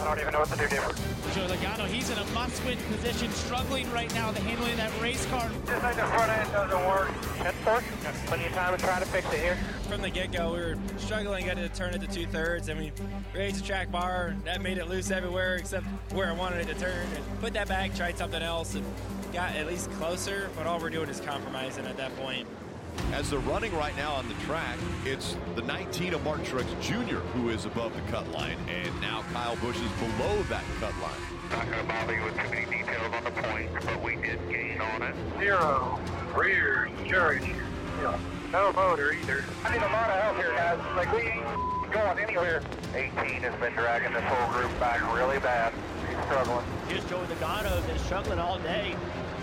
I don't even know what to do different. Joey Logano, he's in a must-win position, struggling right now to handling that race car. Just like the front end doesn't work. That's working. Plenty of time to try to fix it here. From the get-go, we were struggling, got to turn it to two-thirds, and we raised the track bar. That made it loose everywhere except where I wanted it to turn. And put that back, tried something else, and got at least closer, but all we're doing is compromising at that point. As they're running right now on the track, it's the 19 of Martin Truex Jr. who is above the cut line, and now Kyle Busch is below that cut line. Not going to bother you with too many details on the point, but we did gain on it. Zero rear carriage. Yeah. No motor either. I need a lot of help here, guys. Like, we ain't going anywhere. 18 has been dragging this whole group back really bad. He's struggling. Here's Joey Logano, who's been struggling all day.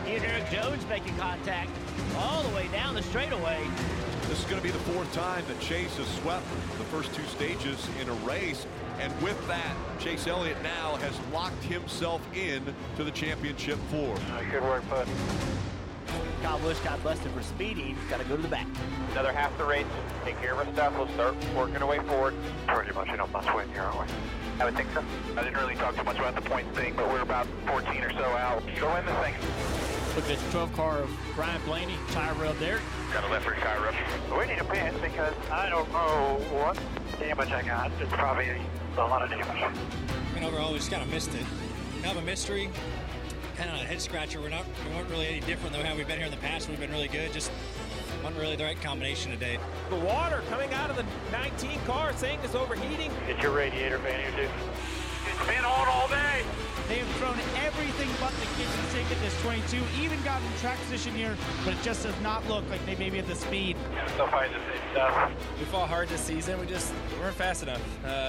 Here's Eric Jones making contact all the way down the straightaway. This is going to be the fourth time that Chase has swept the first two stages in a race. And with that, Chase Elliott now has locked himself in to the championship four. Good work, bud. Kyle Busch got busted for speeding. Got to go to the back. Another half the race. Take care of our stuff. We'll start working our way forward. Pretty much, you know, must win here, aren't we? I would think so. I didn't really talk too much about the point thing, but we're about 14 or so out. Go in this thing. Look at the 12 car of Brian Blaney, Tyrell Derrick. Got a left rear Tyrell. We need a pin because I don't know what damage I got. It's probably a lot of damage. And overall, we just kind of missed it. Kind of a mystery, kind of a head scratcher. We weren't really any different than how we've been here in the past. We've been really good. Just wasn't really the right combination today. The water coming out of the 19 car saying it's overheating. Get your radiator fan here, dude. It's been on all day. They have thrown everything but the kitchen sink at this 22, even gotten track position here, but it just does not look like they may be at the speed. Still fighting the same stuff. We fought hard this season. We just weren't fast enough.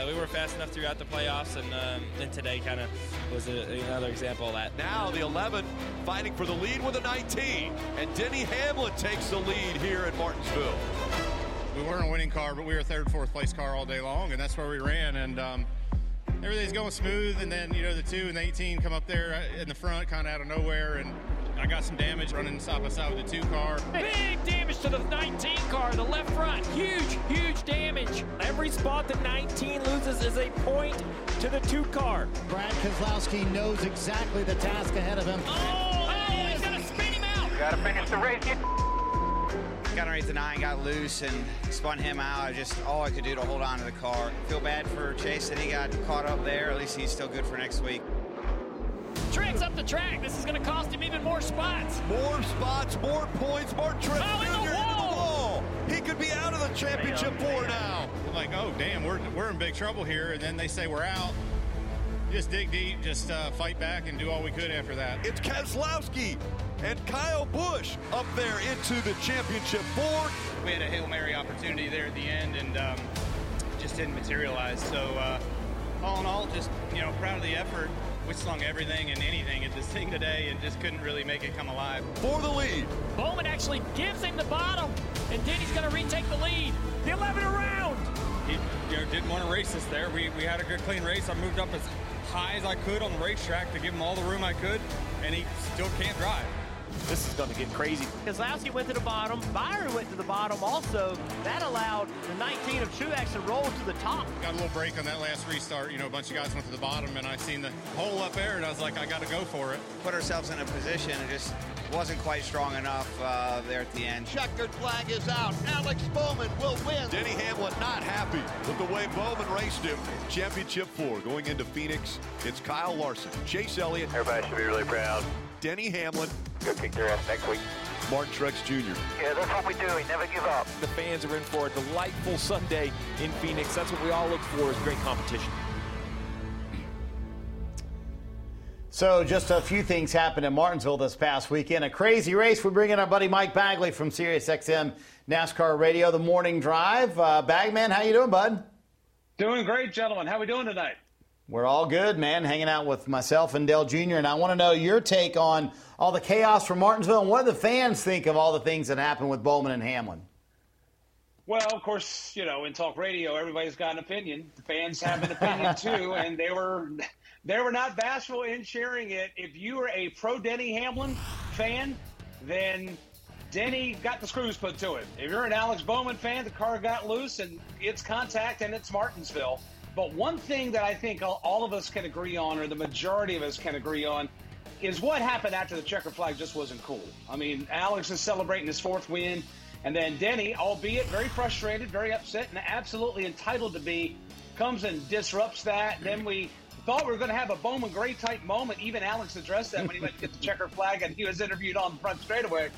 We weren't fast enough throughout the playoffs, and then today kind of was another example of that. Now the 11 fighting for the lead with a 19, and Denny Hamlin takes the lead here at Martinsville. We weren't a winning car, but we were third, fourth place car all day long, and that's where we ran, and everything's going smooth, and then, you know, the 2 and the 18 come up there in the front kind of out of nowhere, and I got some damage running side by side with the 2 car. Big damage to the 19 car, the left front. Huge, huge damage. Every spot the 19 loses is a point to the 2 car. Brad Keselowski knows exactly the task ahead of him. Oh, he's going to spin him out. Got to finish the race. Got underneath the 9, got loose, and spun him out. All I could do to hold on to the car. Feel bad for Chase that he got caught up there. At least he's still good for next week. Truex up the track. This is going to cost him even more spots. More spots, more points, more trips. Oh, Jr. into the wall. He could be out of the championship four now. I'm like, oh, damn, we're in big trouble here. And then they say we're out. Just dig deep, just fight back, and do all we could after that. It's Keselowski and Kyle Busch up there into the championship four. We had a Hail Mary opportunity there at the end, and just didn't materialize. So all in all, just, you know, proud of the effort. We slung everything and anything at this thing today and just couldn't really make it come alive. For the lead. Bowman actually gives him the bottom, and Denny's going to retake the lead. The 11th round. He, you know, didn't want to race us there. We had a good, clean race. I moved up as high as I could on the racetrack to give him all the room I could, and he still can't drive. This is going to get crazy. Keselowski went to the bottom. Byron went to the bottom also. That allowed the 19 of Truex to roll to the top. Got a little break on that last restart. You know, a bunch of guys went to the bottom, and I seen the hole up there, and I was like, I got to go for it. Put ourselves in a position and just wasn't quite strong enough there at the end. Checkered flag is out. Alex Bowman will win. Denny Hamlin not happy with the way Bowman raced him. Championship four going into Phoenix. It's Kyle Larson, Chase Elliott. Everybody should be really proud. Denny Hamlin. Go kick their ass next week. Martin Truex Jr. Yeah, that's what we do. We never give up. The fans are in for a delightful Sunday in Phoenix. That's what we all look for, is great competition. So just a few things happened in Martinsville this past weekend. A crazy race. We bring in our buddy Mike Bagley from Sirius XM NASCAR Radio, The Morning Drive. Bagman, how you doing, bud? Doing great, gentlemen. How we doing tonight? We're all good, man, hanging out with myself and Dale Jr., and I want to know your take on all the chaos from Martinsville and what do the fans think of all the things that happened with Bowman and Hamlin? Well, of course, you know, in talk radio, everybody's got an opinion. The fans have an opinion, too, and they were not bashful in sharing it. If you were a pro-Denny Hamlin fan, then Denny got the screws put to him. If you're an Alex Bowman fan, the car got loose, and it's contact, and it's Martinsville. But one thing that I think all of us can agree on, or the majority of us can agree on, is what happened after the checkered flag just wasn't cool. I mean, Alex is celebrating his fourth win, and then Denny, albeit very frustrated, very upset, and absolutely entitled to be, comes and disrupts that. Then we thought we were going to have a Bowman Gray type moment. Even Alex addressed that when he went to get the checkered flag, and he was interviewed on the front straightaway.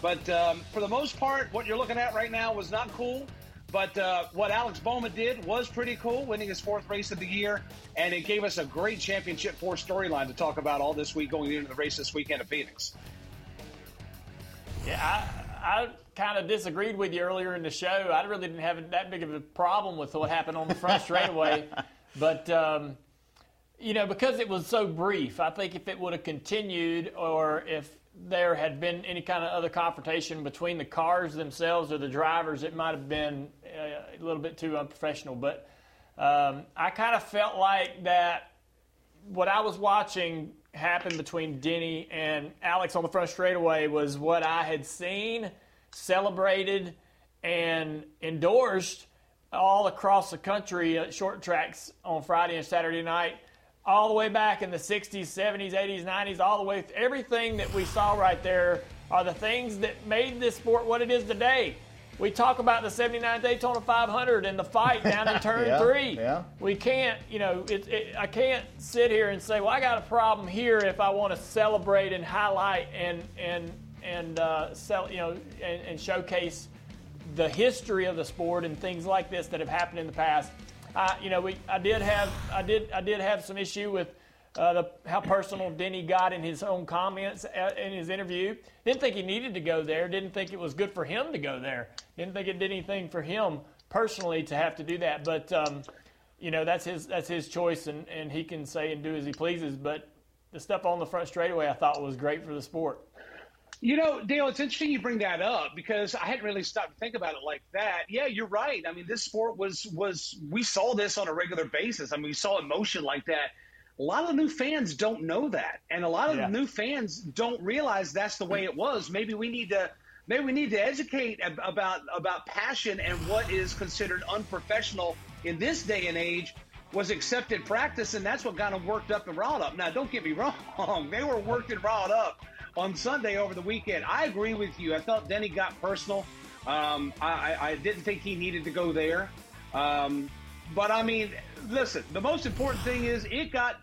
But for the most part, what you're looking at right now was not cool. But what Alex Bowman did was pretty cool, winning his fourth race of the year, and it gave us a great championship four storyline to talk about all this week going into the race this weekend at Phoenix. Yeah, I kind of disagreed with you earlier in the show. I really didn't have that big of a problem with what happened on the front straightaway. But, you know, because it was so brief, I think if it would have continued, or if there had been any kind of other confrontation between the cars themselves or the drivers, it might have been a little bit too unprofessional. But I kind of felt like that what I was watching happen between Denny and Alex on the front straightaway was what I had seen, celebrated, and endorsed all across the country at short tracks on Friday and Saturday night, all the way back in the 60s, 70s, 80s, 90s, all the way through. Everything that we saw right there are the things that made this sport what it is today. We talk about the 79 Daytona 500 and the fight down in turn three. Yeah. We can't, you know, I can't sit here and say, well, I got a problem here if I want to celebrate and highlight and showcase the history of the sport and things like this that have happened in the past. I did have some issue with how personal Denny got in his own comments in his interview. Didn't think he needed to go there. Didn't think it was good for him to go there. Didn't think it did anything for him personally to have to do that. But you know, that's his choice, and he can say and do as he pleases. But the stuff on the front straightaway I thought was great for the sport. You know, Dale, it's interesting you bring that up because I hadn't really stopped to think about it like that. Yeah, you're right. I mean, this sport was we saw this on a regular basis. I mean, we saw emotion like that. A lot of the new fans don't know that. And a lot of the new fans don't realize that's the way it was. Maybe we need to educate about passion and what is considered unprofessional in this day and age was accepted practice, and that's what got them worked up and riled up. Now, don't get me wrong. They were worked and riled up on Sunday over the weekend. I agree with you. I felt Denny got personal. I didn't think he needed to go there. But I mean, listen, the most important thing is it got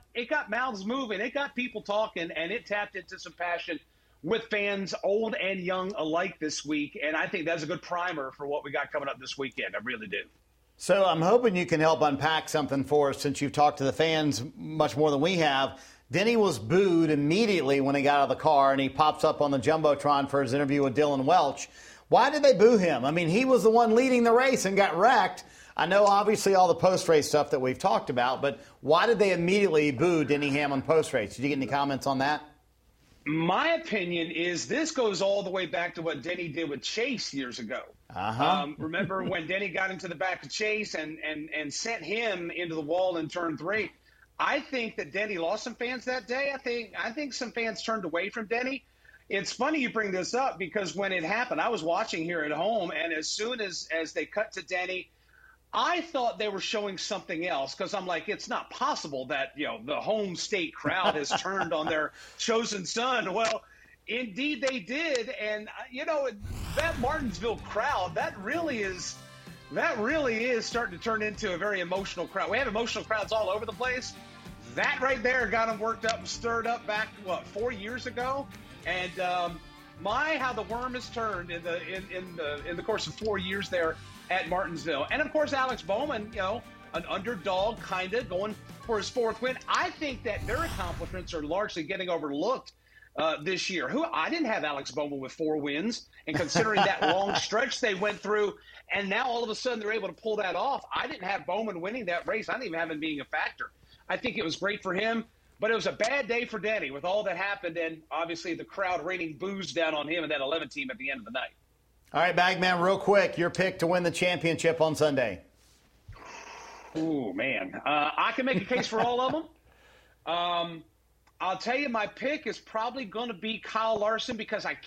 mouths moving. It got people talking, and it tapped into some passion with fans old and young alike this week. And I think that's a good primer for what we got coming up this weekend. I really do. So I'm hoping you can help unpack something for us, since you've talked to the fans much more than we have. Denny was booed immediately when he got out of the car, and he pops up on the Jumbotron for his interview with Dylan Welch. Why did they boo him? I mean, he was the one leading the race and got wrecked. I know, obviously, all the post-race stuff that we've talked about, but why did they immediately boo Denny Hamlin post-race? Did you get any comments on that? My opinion is this goes all the way back to what Denny did with Chase years ago. Remember when Denny got into the back of Chase and sent him into the wall in turn three? I think that Denny lost some fans that day. I think some fans turned away from Denny. It's funny you bring this up, because when it happened, I was watching here at home, and as soon as they cut to Denny, I thought they were showing something else, because I'm like, it's not possible that, you know, the home state crowd has turned on their chosen son. Well, indeed they did. And, you know, that Martinsville crowd, that really is starting to turn into a very emotional crowd. We have emotional crowds all over the place. That right there got them worked up and stirred up back, 4 years ago? And how the worm has turned in the course of 4 years there at Martinsville. And of course, Alex Bowman, you know, an underdog kind of going for his fourth win. I think that their accomplishments are largely getting overlooked this year. I didn't have Alex Bowman with 4 wins, and considering that long stretch they went through, and now all of a sudden they're able to pull that off. I didn't have Bowman winning that race. I didn't even have him being a factor. I think it was great for him. But it was a bad day for Denny with all that happened, and obviously the crowd raining boos down on him and that 11 team at the end of the night. All right, Bagman, real quick, your pick to win the championship on Sunday. Ooh, man. I can make a case for all of them. I'll tell you, my pick is probably going to be Kyle Larson, because I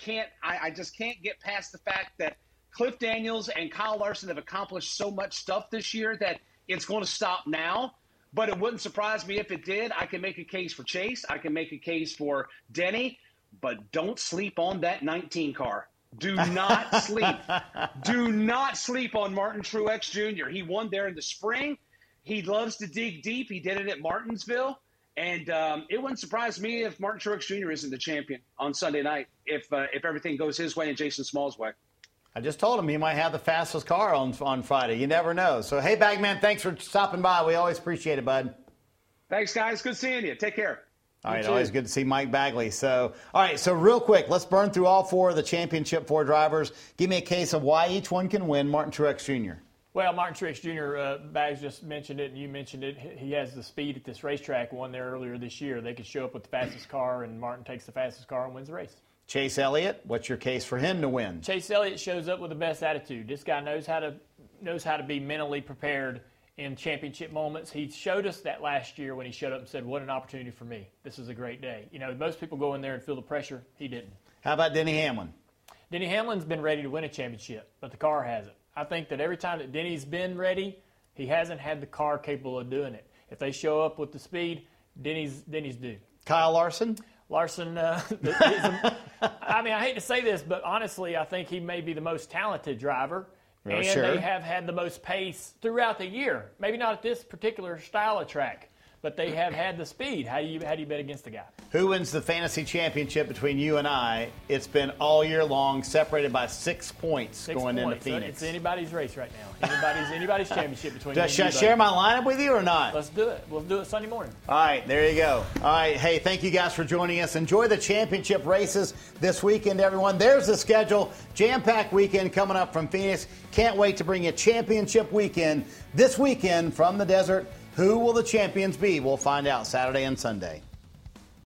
just can't get past the fact that Cliff Daniels and Kyle Larson have accomplished so much stuff this year that it's going to stop now. But it wouldn't surprise me if it did. I can make a case for Chase. I can make a case for Denny. But don't sleep on that 19 car. Do not sleep. Do not sleep on Martin Truex Jr. He won there in the spring. He loves to dig deep. He did it at Martinsville. And it wouldn't surprise me if Martin Truex Jr. isn't the champion on Sunday night if everything goes his way and Jason Small's way. I just told him he might have the fastest car on Friday. You never know. So, hey, Bagman, thanks for stopping by. We always appreciate it, bud. Thanks, guys. Good seeing you. Take care. All right, always good to see Mike Bagley. So, all right, so real quick, let's burn through all four of the championship four drivers. Give me a case of why each one can win. Martin Truex Jr. Well, Martin Truex Jr., Bags just mentioned it, and you mentioned it. He has the speed at this racetrack, won there earlier this year. They could show up with the fastest car, and Martin takes the fastest car and wins the race. Chase Elliott, what's your case for him to win? Chase Elliott shows up with the best attitude. This guy knows how to be mentally prepared in championship moments. He showed us that last year when he showed up and said, "What an opportunity for me. This is a great day." You know, most people go in there and feel the pressure. He didn't. How about Denny Hamlin? Denny Hamlin's been ready to win a championship, but the car hasn't. I think that every time that Denny's been ready, he hasn't had the car capable of doing it. If they show up with the speed, Denny's due. Kyle Larson? Larson, I mean, I hate to say this, but honestly, I think he may be the most talented driver. They have had the most pace throughout the year. Maybe not at this particular style of track, but they have had the speed. How do you bet against the guy? Who wins the fantasy championship between you and I? It's been all year long, separated by 6 points into Phoenix. So it's anybody's race right now. Anybody's championship between you and I. Should I share my lineup with you or not? Let's do it. We'll do it Sunday morning. All right, there you go. All right, hey, thank you guys for joining us. Enjoy the championship races this weekend, everyone. There's the schedule. Jam-packed weekend coming up from Phoenix. Can't wait to bring you championship weekend this weekend from the desert. Who will the champions be? We'll find out Saturday and Sunday.